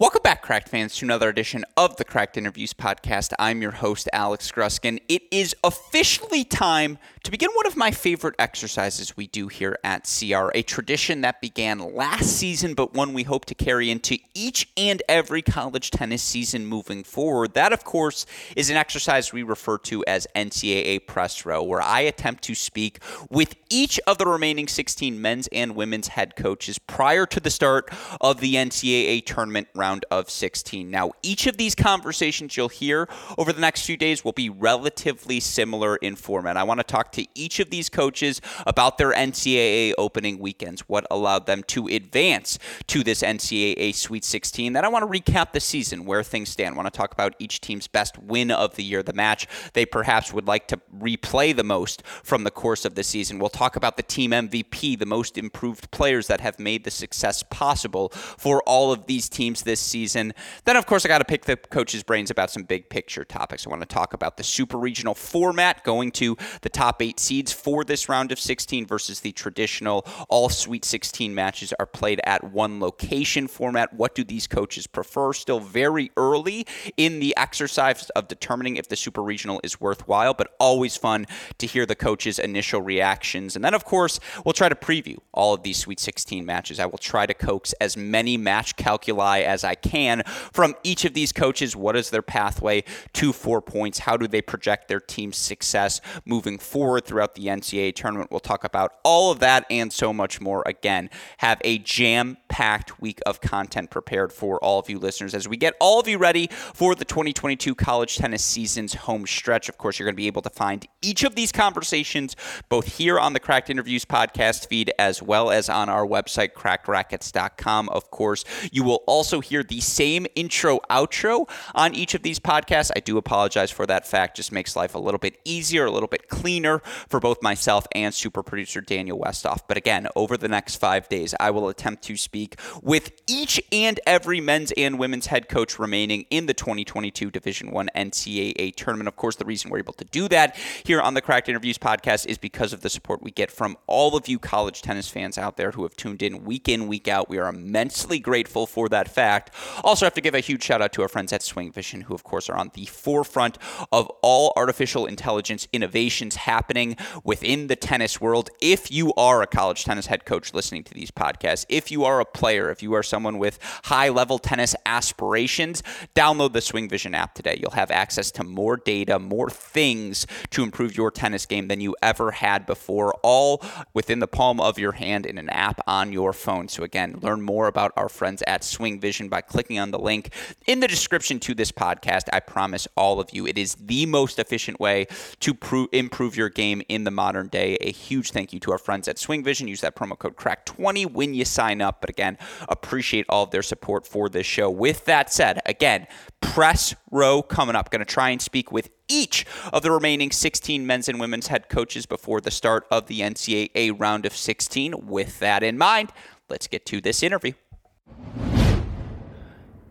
Welcome back, Cracked fans, to another edition of the Cracked Interviews podcast. I'm your host, Alex Gruskin. It is officially time to begin one of my favorite exercises we do here at CR, a tradition that began last season, but one we hope to carry into each and every college tennis season moving forward. That, of course, is an exercise we refer to as NCAA Press Row, where I attempt to speak with each of the remaining 16 men's and women's head coaches prior to the start of the NCAA tournament round of 16. Now, each of these conversations you'll hear over the next few days will be relatively similar in format. I want to talk to each of these coaches about their NCAA opening weekends, what allowed them to advance to this NCAA Sweet 16. Then I want to recap the season, where things stand. I want to talk about each team's best win of the year, the match they perhaps would like to replay the most from the course of the season. We'll talk about the team MVP, the most improved players that have made the success possible for all of these teams this season. Then, of course, I got to pick the coach's brains about some big picture topics. I want to talk about the super regional format, going to the top 8 seeds for this round of 16 versus the traditional all Sweet 16 matches are played at one location format. What do these coaches prefer? Still very early in the exercise of determining if the super regional is worthwhile, but always fun to hear the coaches' initial reactions. And then, of course, we'll try to preview all of these Sweet 16 matches. I will try to coax as many match calculi as I can from each of these coaches. What is their pathway to 4 points? How do they project their team's success moving forward throughout the NCAA tournament? We'll talk about all of that and so much more. Again, have a jam-packed week of content prepared for all of you listeners as we get all of you ready for the 2022 college tennis season's home stretch. Of course, you're going to be able to find each of these conversations both here on the Cracked Interviews podcast feed as well as on our website, CrackedRackets.com. Of course, you will also hear the same intro outro on each of these podcasts. I do apologize for that fact. Just makes life a little bit easier, a little bit cleaner for both myself and super producer Daniel Westhoff. But again, over the next 5 days, I will attempt to speak with each and every men's and women's head coach remaining in the 2022 Division I NCAA tournament. Of course, the reason we're able to do that here on the Cracked Interviews podcast is because of the support we get from all of you college tennis fans out there who have tuned in, week out. We are immensely grateful for that fact. Also have to give a huge shout out to our friends at Swing Vision, who of course are on the forefront of all artificial intelligence innovations happening within the tennis world. If you are a college tennis head coach listening to these podcasts, if you are a player, if you are someone with high level tennis aspirations, download the Swing Vision app today. You'll have access to more data, more things to improve your tennis game than you ever had before, all within the palm of your hand in an app on your phone. So again, learn more about our friends at Swing Vision by clicking on the link in the description to this podcast. I promise all of you, it is the most efficient way to improve your game in the modern day. A huge thank you to our friends at Swing Vision. Use that promo code CRACK20 when you sign up. But again, appreciate all of their support for this show. With that said, again, Press Row coming up. Going to try and speak with each of the remaining 16 men's and women's head coaches before the start of the NCAA round of 16. With that in mind, let's get to this interview.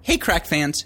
Hey, Cracked fans.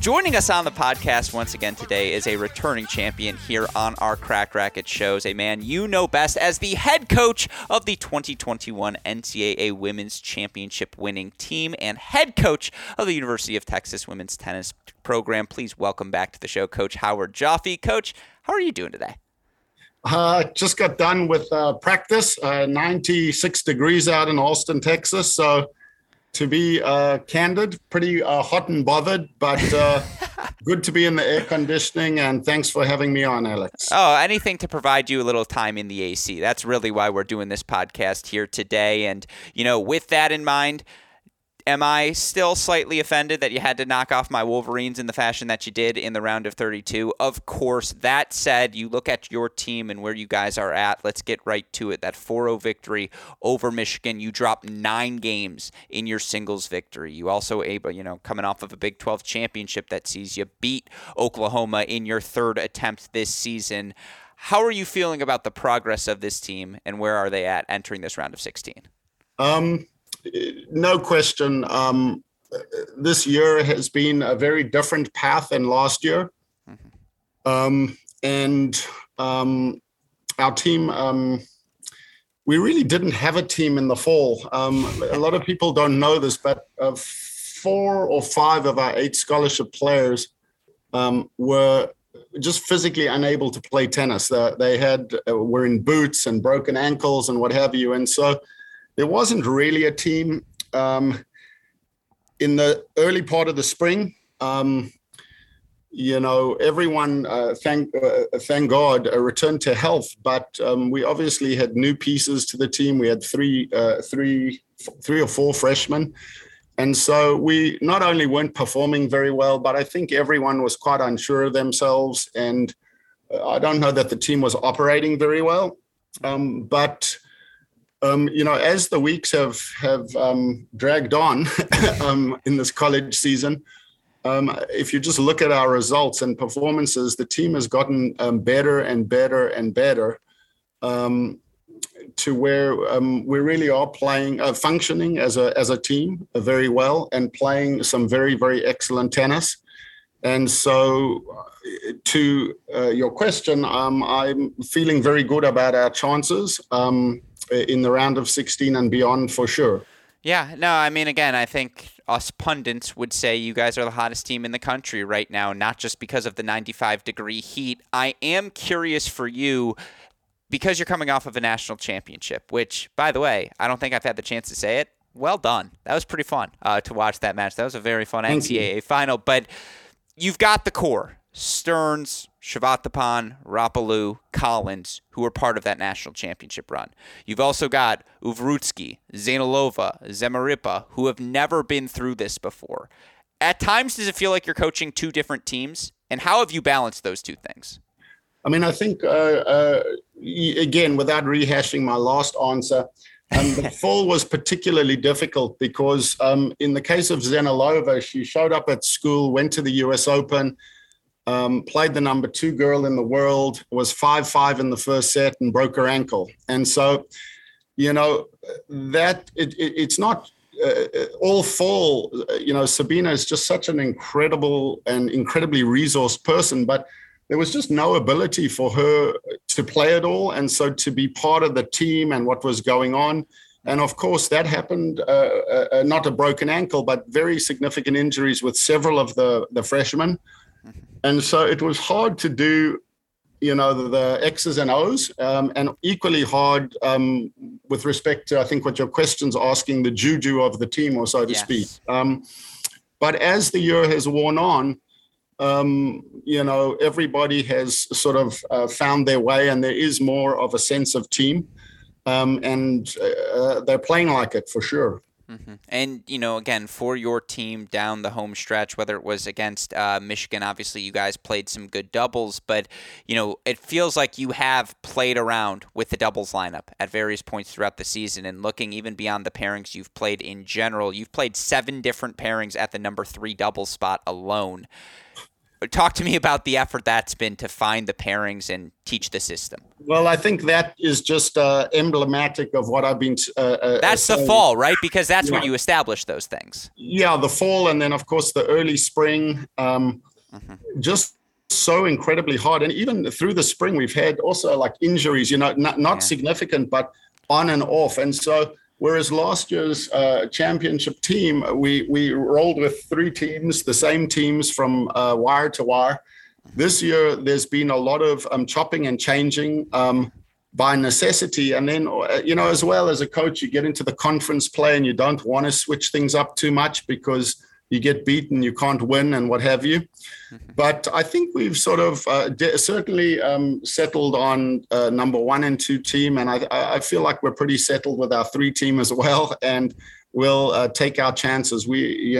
Joining us on the podcast once again today is a returning champion here on our Cracked Rackets shows, a man you know best as the head coach of the 2021 NCAA Women's Championship winning team and head coach of the University of Texas Women's Tennis Program. Please welcome back to the show, Coach Howard Joffe. Coach, how are you doing today? Just got done with practice, 96 degrees out in Austin, Texas, so to be candid, pretty hot and bothered, but good to be in the air conditioning, and thanks for having me on, Alex. Oh, anything to provide you a little time in the AC. That's really why we're doing this podcast here today. And, you know, with that in mind, am I still slightly offended that you had to knock off my Wolverines in the fashion that you did in the round of 32? Of course. That said, you look at your team and where you guys are at. Let's get right to it. That 4-0 victory over Michigan. You dropped 9 games in your singles victory. You also able, you know, coming off of a Big 12 championship that sees you beat Oklahoma in your third attempt this season. How are you feeling about the progress of this team, and where are they at entering this round of 16? No question. This year has been a very different path than last year. Our team, we really didn't have a team in the fall. A lot of people don't know this, but 4 or 5 of our 8 scholarship players were just physically unable to play tennis. They had were in boots and broken ankles and what have you. And so there wasn't really a team in the early part of the spring. You know, everyone, thank God, returned to health. But we obviously had new pieces to the team. We had three or four freshmen. And so we not only weren't performing very well, but I think everyone was quite unsure of themselves. And I don't know that the team was operating very well. You know, as the weeks have dragged on in this college season, if you just look at our results and performances, the team has gotten better and better and better to where we really are playing, functioning as a team very well and playing some very, very excellent tennis. And so to your question, I'm feeling very good about our chances in the round of 16 and beyond for sure. Yeah, no, I mean, again, I think us pundits would say you guys are the hottest team in the country right now, not just because of the 95-degree heat. I am curious for you, because you're coming off of a national championship, which, by the way, I don't think I've had the chance to say it. Well done. That was pretty fun to watch that match. That was a very fun NCAA final. But you've got the core. Stearns, Shivatapan, Rapalu, Collins, who were part of that national championship run. You've also got Uvrutsky, Zainalova, Zemaripa, who have never been through this before. At times, does it feel like you're coaching 2 different teams? And how have you balanced those 2 things? I mean, I think, again, without rehashing my last answer, the fall was particularly difficult because in the case of Zainalova, she showed up at school, went to the US Open, played the number 2 girl in the world, was 5-5 in the first set and broke her ankle. And so, you know, that it's not all fall. You know, Sabina is just such an incredible and incredibly resourced person, but there was just no ability for her to play at all. And so to be part of the team and what was going on. And of course, that happened, not a broken ankle, but very significant injuries with several of the freshmen. And so it was hard to do, you know, the X's and O's, and equally hard with respect to, I think, what your question's asking, the juju of the team, or so to speak. But as the year has worn on, you know, everybody has sort of found their way, and there is more of a sense of team, and they're playing like it for sure. Mm-hmm. And, you know, again, for your team down the home stretch, whether it was against Michigan, obviously you guys played some good doubles, but, you know, it feels like you have played around with the doubles lineup at various points throughout the season. And looking even beyond the pairings you've played in general, you've played 7 different pairings at the number 3 double spot alone. Talk to me about the effort that's been to find the pairings and teach the system. Well, I think that is just emblematic of what I've been that's saying. The fall, right? Because that's when you establish those things. Yeah, the fall, and then, of course, the early spring. Just so incredibly hard. And even through the spring, we've had also like injuries, you know, not significant, but on and off. And so whereas last year's championship team, we rolled with 3 teams, the same teams from wire to wire. This year, there's been a lot of chopping and changing by necessity. And then, you know, as well as a coach, you get into the conference play and you don't want to switch things up too much because you get beaten, you can't win and what have you. But I think we've sort of certainly settled on number 1 and 2 team. And I feel like we're pretty settled with our 3 team as well. And we'll take our chances. We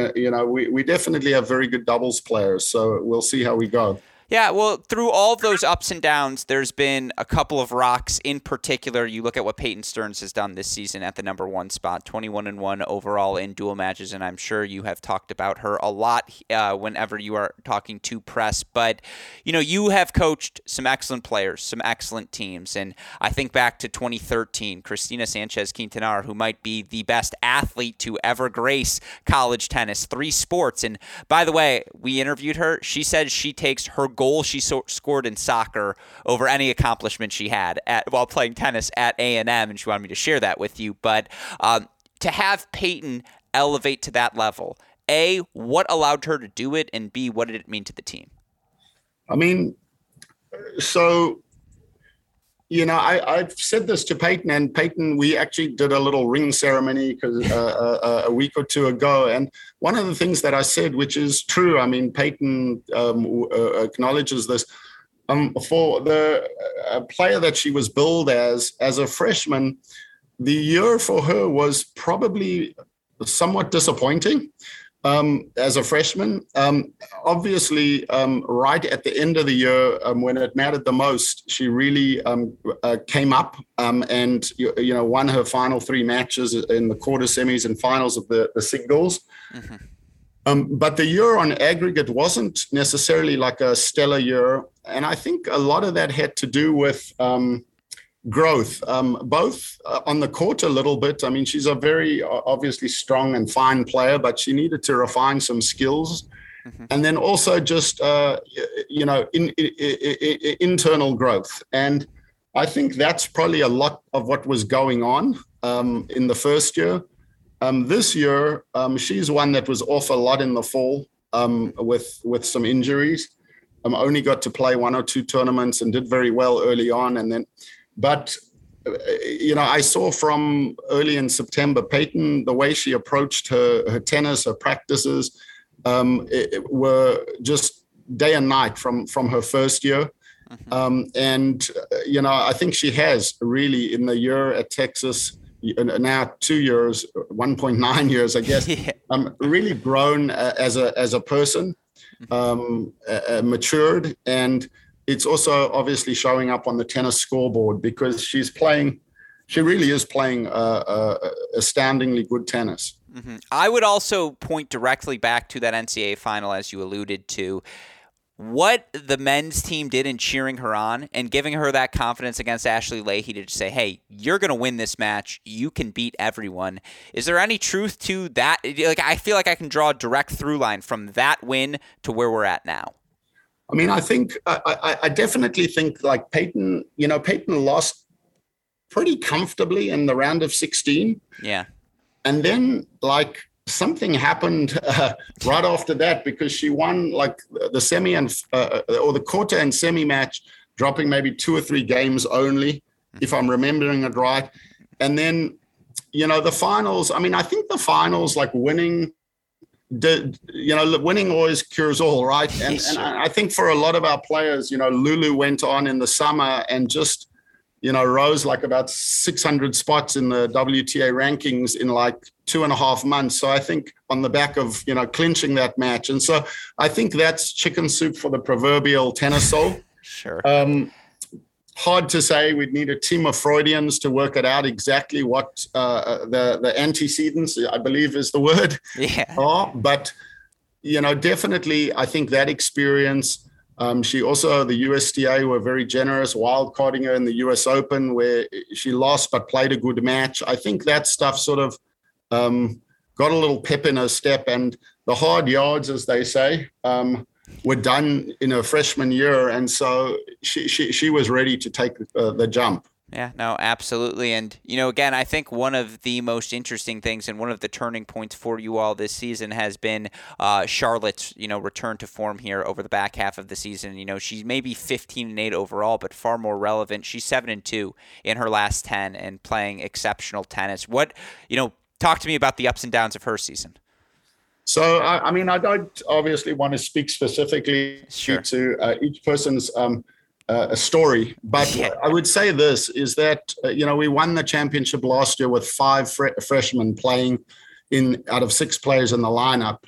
definitely have very good doubles players. So we'll see how we go. Yeah, well, through all those ups and downs, there's been a couple of rocks in particular. You look at what Peyton Stearns has done this season at the number 1 spot, 21-1 overall in dual matches, and I'm sure you have talked about her a lot whenever you are talking to press. But, you know, you have coached some excellent players, some excellent teams, and I think back to 2013, Christina Sanchez-Quintanar, who might be the best athlete to ever grace college tennis, 3 sports. And by the way, we interviewed her. She said she takes her goal she scored in soccer over any accomplishment she had while playing tennis at A&M, and she wanted me to share that with you. But to have Peyton elevate to that level, A, what allowed her to do it, and B, what did it mean to the team? I mean, so, you know, I've said this to Peyton, and Peyton, we actually did a little ring ceremony because a week or two ago. And one of the things that I said, which is true, I mean, Peyton acknowledges this, for the player that she was billed as a freshman, the year for her was probably somewhat disappointing as a freshman. Obviously, right at the end of the year, when it mattered the most, she really came up and, you know, won her final 3 matches in the quarter, semis, and finals of the singles. Mm-hmm. But the year on aggregate wasn't necessarily like a stellar year. And I think a lot of that had to do with growth, both on the court a little bit. I mean, she's a very obviously strong and fine player, but she needed to refine some skills. Mm-hmm. And then also just, you know, internal growth. And I think that's probably a lot of what was going on in the first year. This year, she's one that was off a lot in the fall with some injuries. Only got to play 1 or 2 tournaments and did very well early on. And then, but, you know, I saw from early in September, Peyton, the way she approached her tennis, her practices were just day and night from her first year. Mm-hmm. And, you know, I think she has really in the year at Texas, now 2 years, 1.9 years, I guess, really grown as a person, matured. And it's also obviously showing up on the tennis scoreboard because she really is playing astoundingly good tennis. Mm-hmm. I would also point directly back to that NCAA final, as you alluded to, what the men's team did in cheering her on and giving her that confidence against Ashley Leahy to just say, hey, you're going to win this match. You can beat everyone. Is there any truth to that? Like, I feel like I can draw a direct through line from that win to where we're at now. I mean, I think I definitely think like Peyton, you know, Peyton lost pretty comfortably in the round of 16. Yeah. And then like something happened right after that because she won like the semi and or the quarter and semi match, dropping maybe 2 or 3 games only, if I'm remembering it right. And then, you know, the finals, I mean, I think the finals, like winning, you know, winning always cures all, right? And, yes, and I think for a lot of our players, you know, Lulu went on in the summer and just, you know, rose like about 600 spots in the WTA rankings in like 2.5 months. So I think on the back of, you know, clinching that match. And so I think that's chicken soup for the proverbial tennis soul. Sure. Hard to say. We'd need a team of Freudians to work it out exactly what the antecedents, I believe, is the word. Yeah. Are. But, you know, definitely, I think that experience. She also, the USTA were very generous, wildcarding her in the US Open where she lost but played a good match. I think that stuff sort of got a little pep in her step, and the hard yards, as they say, were done in her freshman year. And so she was ready to take the jump. Yeah, no, absolutely. And, you know, again, I think one of the most interesting things and one of the turning points for you all this season has been Charlotte's, you know, return to form here over the back half of the season. You know, she's maybe 15-8 overall, but far more relevant. She's 7-2 in her last 10 and playing exceptional tennis. What, you know, talk to me about the ups and downs of her season. So, I mean, I don't obviously want to speak specifically sure. to each person's a story, but yeah. I would say this is that, you know, we won the championship last year with five freshmen playing in out of six players in the lineup.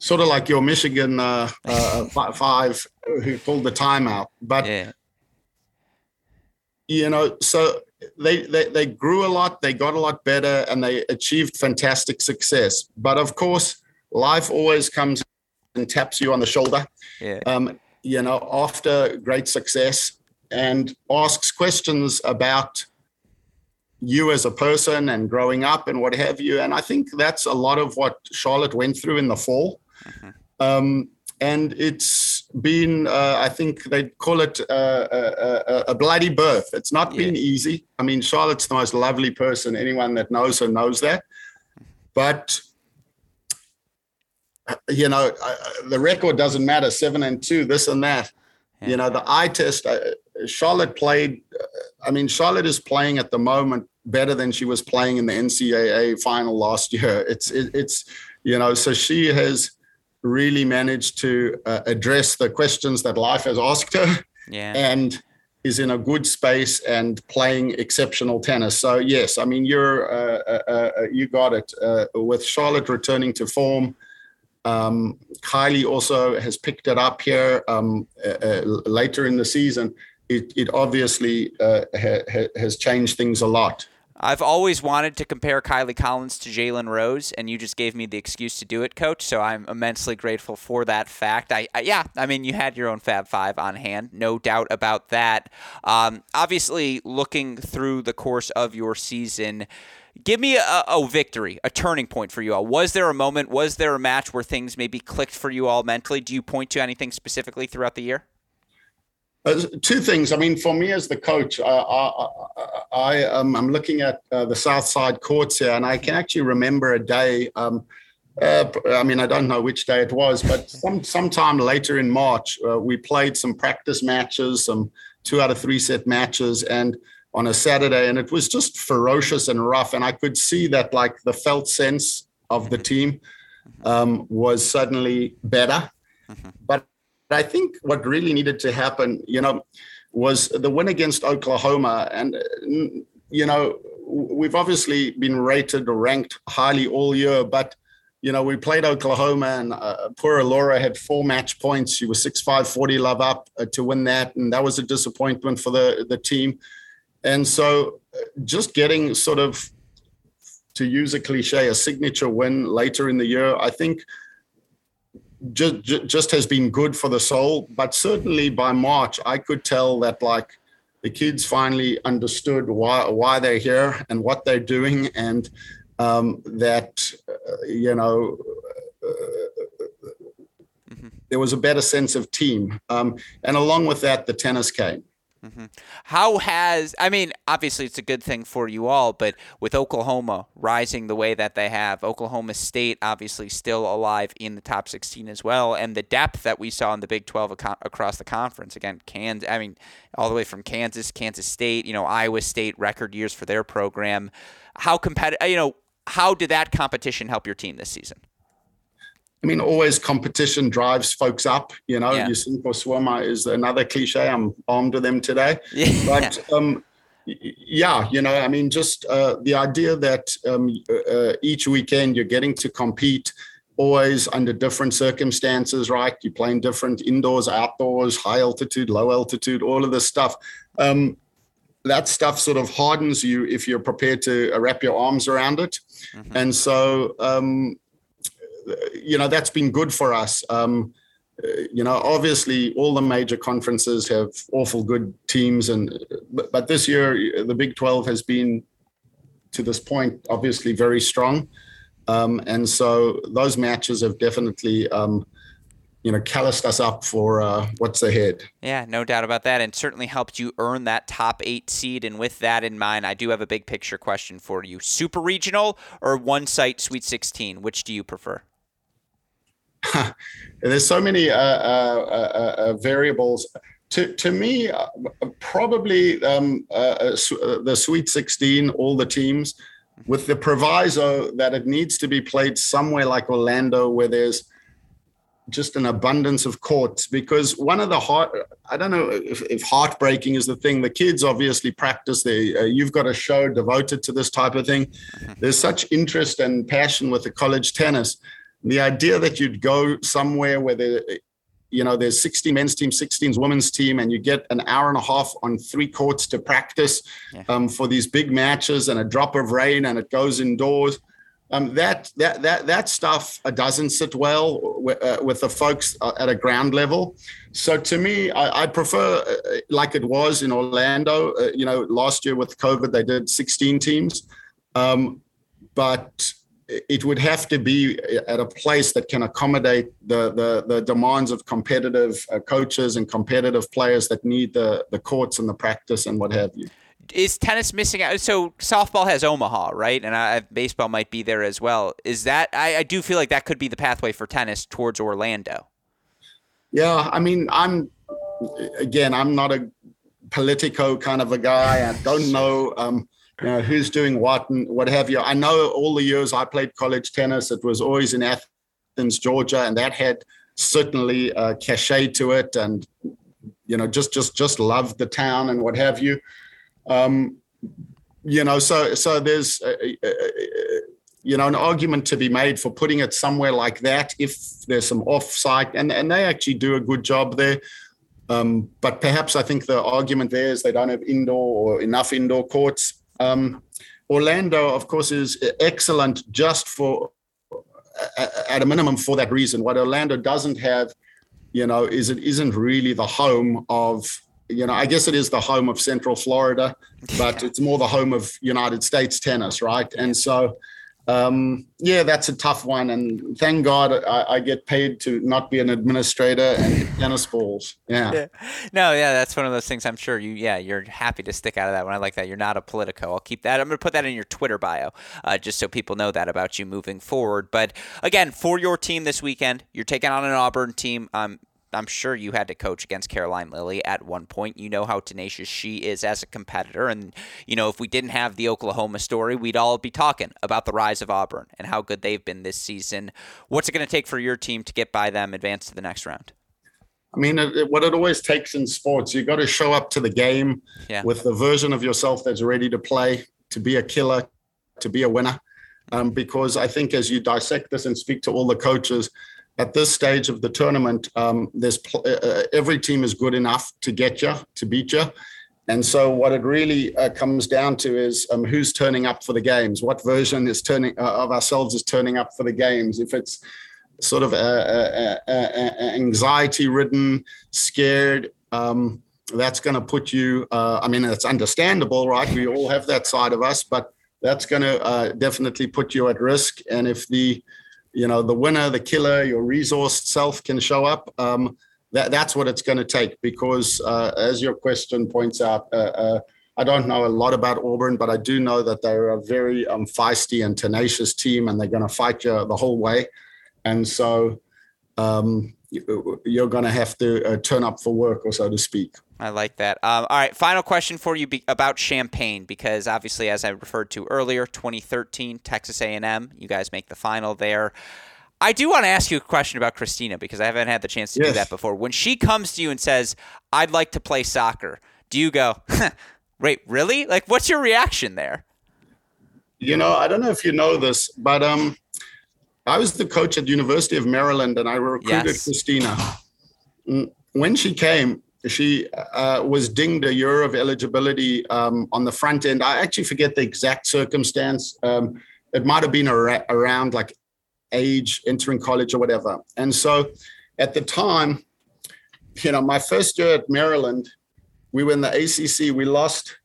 Sort of like your Michigan five who pulled the timeout, but yeah. you know, so they grew a lot, they got a lot better, and they achieved fantastic success. But of course, life always comes and taps you on the shoulder. Yeah. You know, after great success, and asks questions about you as a person and growing up and what have you. And I think that's a lot of what Charlotte went through in the fall. Mm-hmm. And it's been, I think they'd call it a bloody birth. It's not been easy. I mean, Charlotte's the most lovely person. Anyone that knows her knows that. But you know, the record doesn't matter, 7-2, this and that. Yeah. You know, the eye test, Charlotte played, I mean, Charlotte is playing at the moment better than she was playing in the NCAA final last year. It's you know, so she has really managed to address the questions that life has asked her and is in a good space and playing exceptional tennis. So, yes, I mean, you're you got it. With Charlotte returning to form, Kylie also has picked it up here later in the season. It obviously has changed things a lot. I've always wanted to compare Kylie Collins to Jalen Rose, and you just gave me the excuse to do it, Coach. So I'm immensely grateful for that fact. I mean, you had your own Fab Five on hand, no doubt about that. Obviously, looking through the course of your season, give me a victory, a turning point for you all. Was there a moment, was there a match where things maybe clicked for you all mentally? Do you point to anything specifically throughout the year? Two things. I mean, for me as the coach, I'm looking at the South Side courts here, and I can actually remember a day. I mean, I don't know which day it was, but sometime later in March, we played some practice matches, some 2 out of 3 set matches, and on a Saturday, and it was just ferocious and rough. And I could see that like the felt sense of the team was suddenly better. But I think what really needed to happen, you know, was the win against Oklahoma. And, you know, we've obviously been rated or ranked highly all year, but, you know, we played Oklahoma and poor Alora had 4 match points. She was 6-5, 40 love up to win that. And that was a disappointment for the team. And so just getting sort of, to use a cliche, a signature win later in the year, I think just has been good for the soul. But certainly by March, I could tell that like the kids finally understood why they're here and what they're doing, and that, you know, there was a better sense of team. And along with that, the tennis came. Mm-hmm. How has – I mean, obviously it's a good thing for you all, but with Oklahoma rising the way that they have, Oklahoma State obviously still alive in the top 16 as well, and the depth that we saw in the Big 12 across the conference, again, all the way from Kansas State, Iowa State, record years for their program. How did that competition help your team this season? I mean, always competition drives folks up, you sink or swim is another cliche. I'm armed with them today. Yeah. But the idea that each weekend you're getting to compete always under different circumstances, right? You're playing different indoors, outdoors, high altitude, low altitude, all of this stuff. That stuff sort of hardens you if you're prepared to wrap your arms around it. Mm-hmm. And so, that's been good for us. Obviously all the major conferences have awful good teams, but this year the Big 12 has been, to this point, obviously very strong. And so those matches have definitely calloused us up for what's ahead. Yeah, no doubt about that, and certainly helped you earn that top 8 seed. And with that in mind, I do have a big picture question for you. Super regional or one-site Sweet 16, which do you prefer? There's so many variables. To me, probably the Sweet 16, all the teams, with the proviso that it needs to be played somewhere like Orlando where there's just an abundance of courts, because one of the I don't know if heartbreaking is the thing. The kids obviously practice there. You've got a show devoted to this type of thing. There's such interest and passion with the college tennis. The idea that you'd go somewhere where there's 60 men's team, 16 women's team, and you get an hour and a half on 3 courts to practice for these big matches and a drop of rain and it goes indoors. That stuff doesn't sit well with the folks at a ground level. So to me, I prefer like it was in Orlando. Last year with COVID, they did 16 teams, but it would have to be at a place that can accommodate the demands of competitive coaches and competitive players that need the courts and the practice and what have you. Is tennis missing out? So softball has Omaha, right? And baseball might be there as well. Is that, I do feel like that could be the pathway for tennis towards Orlando. Yeah. I mean, I'm not a Politico kind of a guy. I don't know, who's doing what and what have you. I know all the years I played college tennis, it was always in Athens, Georgia, and that had certainly a cachet to it and, just loved the town and what have you. So there's, an argument to be made for putting it somewhere like that if there's some off-site, and they actually do a good job there. But perhaps I think the argument there is they don't have enough indoor courts. Orlando, of course, is excellent just for, at a minimum, for that reason. What Orlando doesn't have, is it isn't really the home of... I guess it is the home of Central Florida, but it's more the home of United States tennis, right? And so, that's a tough one. And thank God I get paid to not be an administrator and tennis balls. Yeah. No, that's one of those things I'm sure you're happy to stick out of that one. I like that. You're not a Politico. I'll keep that. I'm going to put that in your Twitter bio just so people know that about you moving forward. But again, for your team this weekend, you're taking on an Auburn team. I'm sure you had to coach against Caroline Lilly at one point. You know how tenacious she is as a competitor. And, if we didn't have the Oklahoma story, we'd all be talking about the rise of Auburn and how good they've been this season. What's it going to take for your team to get by them, advance to the next round? I mean, what it always takes in sports, you got to show up to the game with the version of yourself that's ready to play, to be a killer, to be a winner. Because I think as you dissect this and speak to all the coaches, at this stage of the tournament, every team is good enough to get you, to beat you. And so what it really comes down to is who's turning up for the games, what version is of ourselves is turning up for the games. If it's sort of anxiety-ridden, scared, that's going to put you it's understandable, right? We all have that side of us, but that's going to definitely put you at risk. And if the winner, the killer, your resourced self can show up, That's what it's going to take because, as your question points out, I don't know a lot about Auburn, but I do know that they're a very feisty and tenacious team, and they're going to fight you the whole way. And so you're going to have to turn up for work, or so to speak. I like that. All right, final question for you about Champaign, because obviously, as I referred to earlier, 2013, Texas A&M, you guys make the final there. I do want to ask you a question about Christina, because I haven't had the chance to do that before. When she comes to you and says, I'd like to play soccer, do you go, wait, really? Like, what's your reaction there? You know, I don't know if you know this, but I was the coach at University of Maryland, and I recruited Christina. When she came, she was dinged a year of eligibility on the front end. I actually forget the exact circumstance. It might have been around like age, entering college or whatever. And so at the time, you know, my first year at Maryland, we were in the ACC. We lost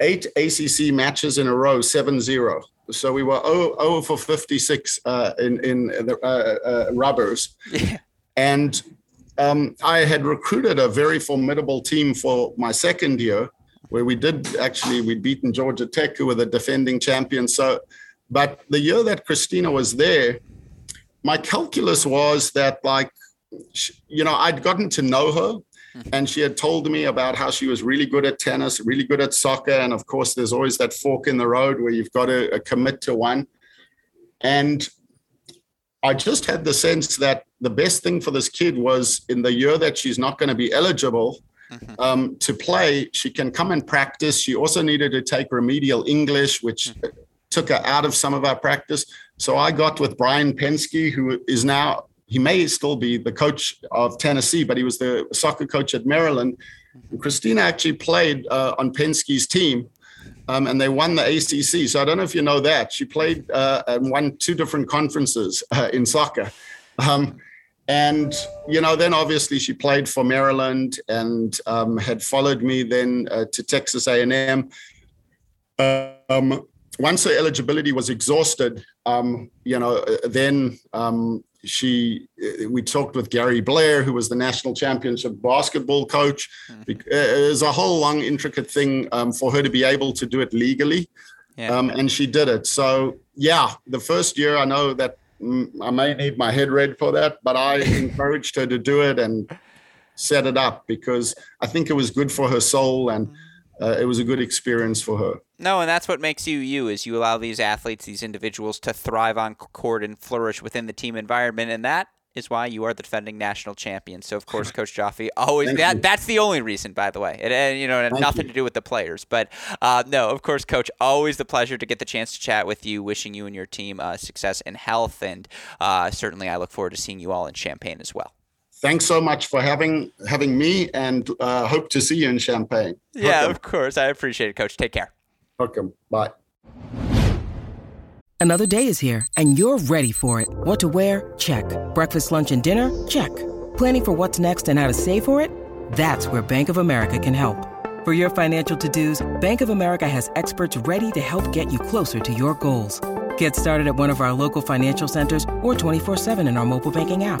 8 ACC matches in a row, 7-0. So we were 0 for 56 in the rubbers. Yeah. And I had recruited a very formidable team for my second year, where we did actually, we'd beaten Georgia Tech, who were the defending champions. But the year that Christina was there, my calculus was that, like, you know, I'd gotten to know her, and she had told me about how she was really good at tennis, really good at soccer. And of course, there's always that fork in the road where you've got to commit to one. And I just had the sense that the best thing for this kid was, in the year that she's not going to be eligible to play, she can come and practice. She also needed to take remedial English, which took her out of some of our practice. So I got with Brian Penske, who is now, he may still be the coach of Tennessee, but he was the soccer coach at Maryland. And Christina actually played on Penske's team, and they won the ACC. So I don't know if you know that. She played and won 2 different conferences in soccer. And, you know, then obviously she played for Maryland and had followed me then to Texas A&M. Once her eligibility was exhausted, you know, then we talked with Gary Blair, who was the national championship basketball coach. It was a whole long, intricate thing for her to be able to do it legally. And she did it. So, yeah, the first year, I know that I may need my head read for that, but I encouraged her to do it and set it up because I think it was good for her soul and it was a good experience for her. No, and that's what makes you, is you allow these athletes, these individuals to thrive on court and flourish within the team environment. And that is why you are the defending national champion. So, of course, Coach Joffe always – that's the only reason, by the way. And you know, it had nothing to do with the players. But, no, of course, Coach, always the pleasure to get the chance to chat with you, wishing you and your team success and health. And certainly I look forward to seeing you all in Champaign as well. Thanks so much for having me, and hope to see you in Champaign. Yeah, of course. I appreciate it, Coach. Take care. Welcome. Bye. Another day is here, and you're ready for it. What to wear? Check. Breakfast, lunch, and dinner? Check. Planning for what's next and how to save for it? That's where Bank of America can help. For your financial to-dos, Bank of America has experts ready to help get you closer to your goals. Get started at one of our local financial centers or 24/7 in our mobile banking app.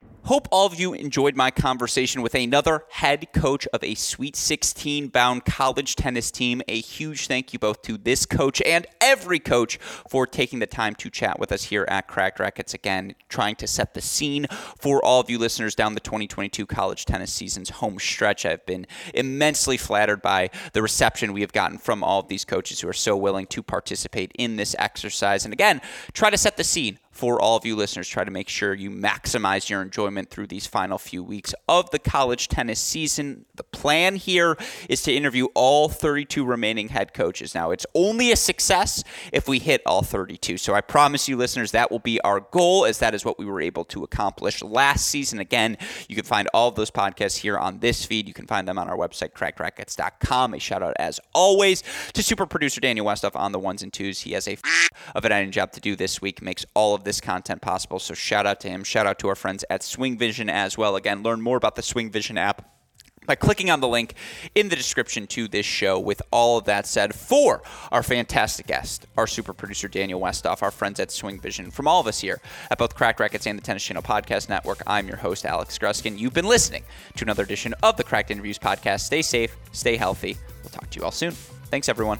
Hope all of you enjoyed my conversation with another head coach of a Sweet 16-bound college tennis team. A huge thank you both to this coach and every coach for taking the time to chat with us here at Cracked Rackets. Again, trying to set the scene for all of you listeners down the 2022 college tennis season's home stretch. I've been immensely flattered by the reception we have gotten from all of these coaches who are so willing to participate in this exercise. And again, try to set the scene for all of you listeners, try to make sure you maximize your enjoyment through these final few weeks of the college tennis season. The plan here is to interview all 32 remaining head coaches. Now, it's only a success if we hit all 32. So I promise you, listeners, that will be our goal, as that is what we were able to accomplish last season. Again, you can find all of those podcasts here on this feed. You can find them on our website, CrackedRackets.com. A shout out, as always, to super producer Daniel Westhoff on the ones and twos. He has a of an editing job to do this week, makes all of this content possible. So shout out to him. Shout out to our friends at Swing Vision as well. Again, learn more about the Swing Vision app by clicking on the link in the description to this show. With all of that said, for our fantastic guest, our super producer, Daniel Westhoff, our friends at Swing Vision, from all of us here at both Cracked Rackets and the Tennis Channel Podcast Network, I'm your host, Alex Gruskin. You've been listening to another edition of the Cracked Interviews Podcast. Stay safe, stay healthy. We'll talk to you all soon. Thanks, everyone.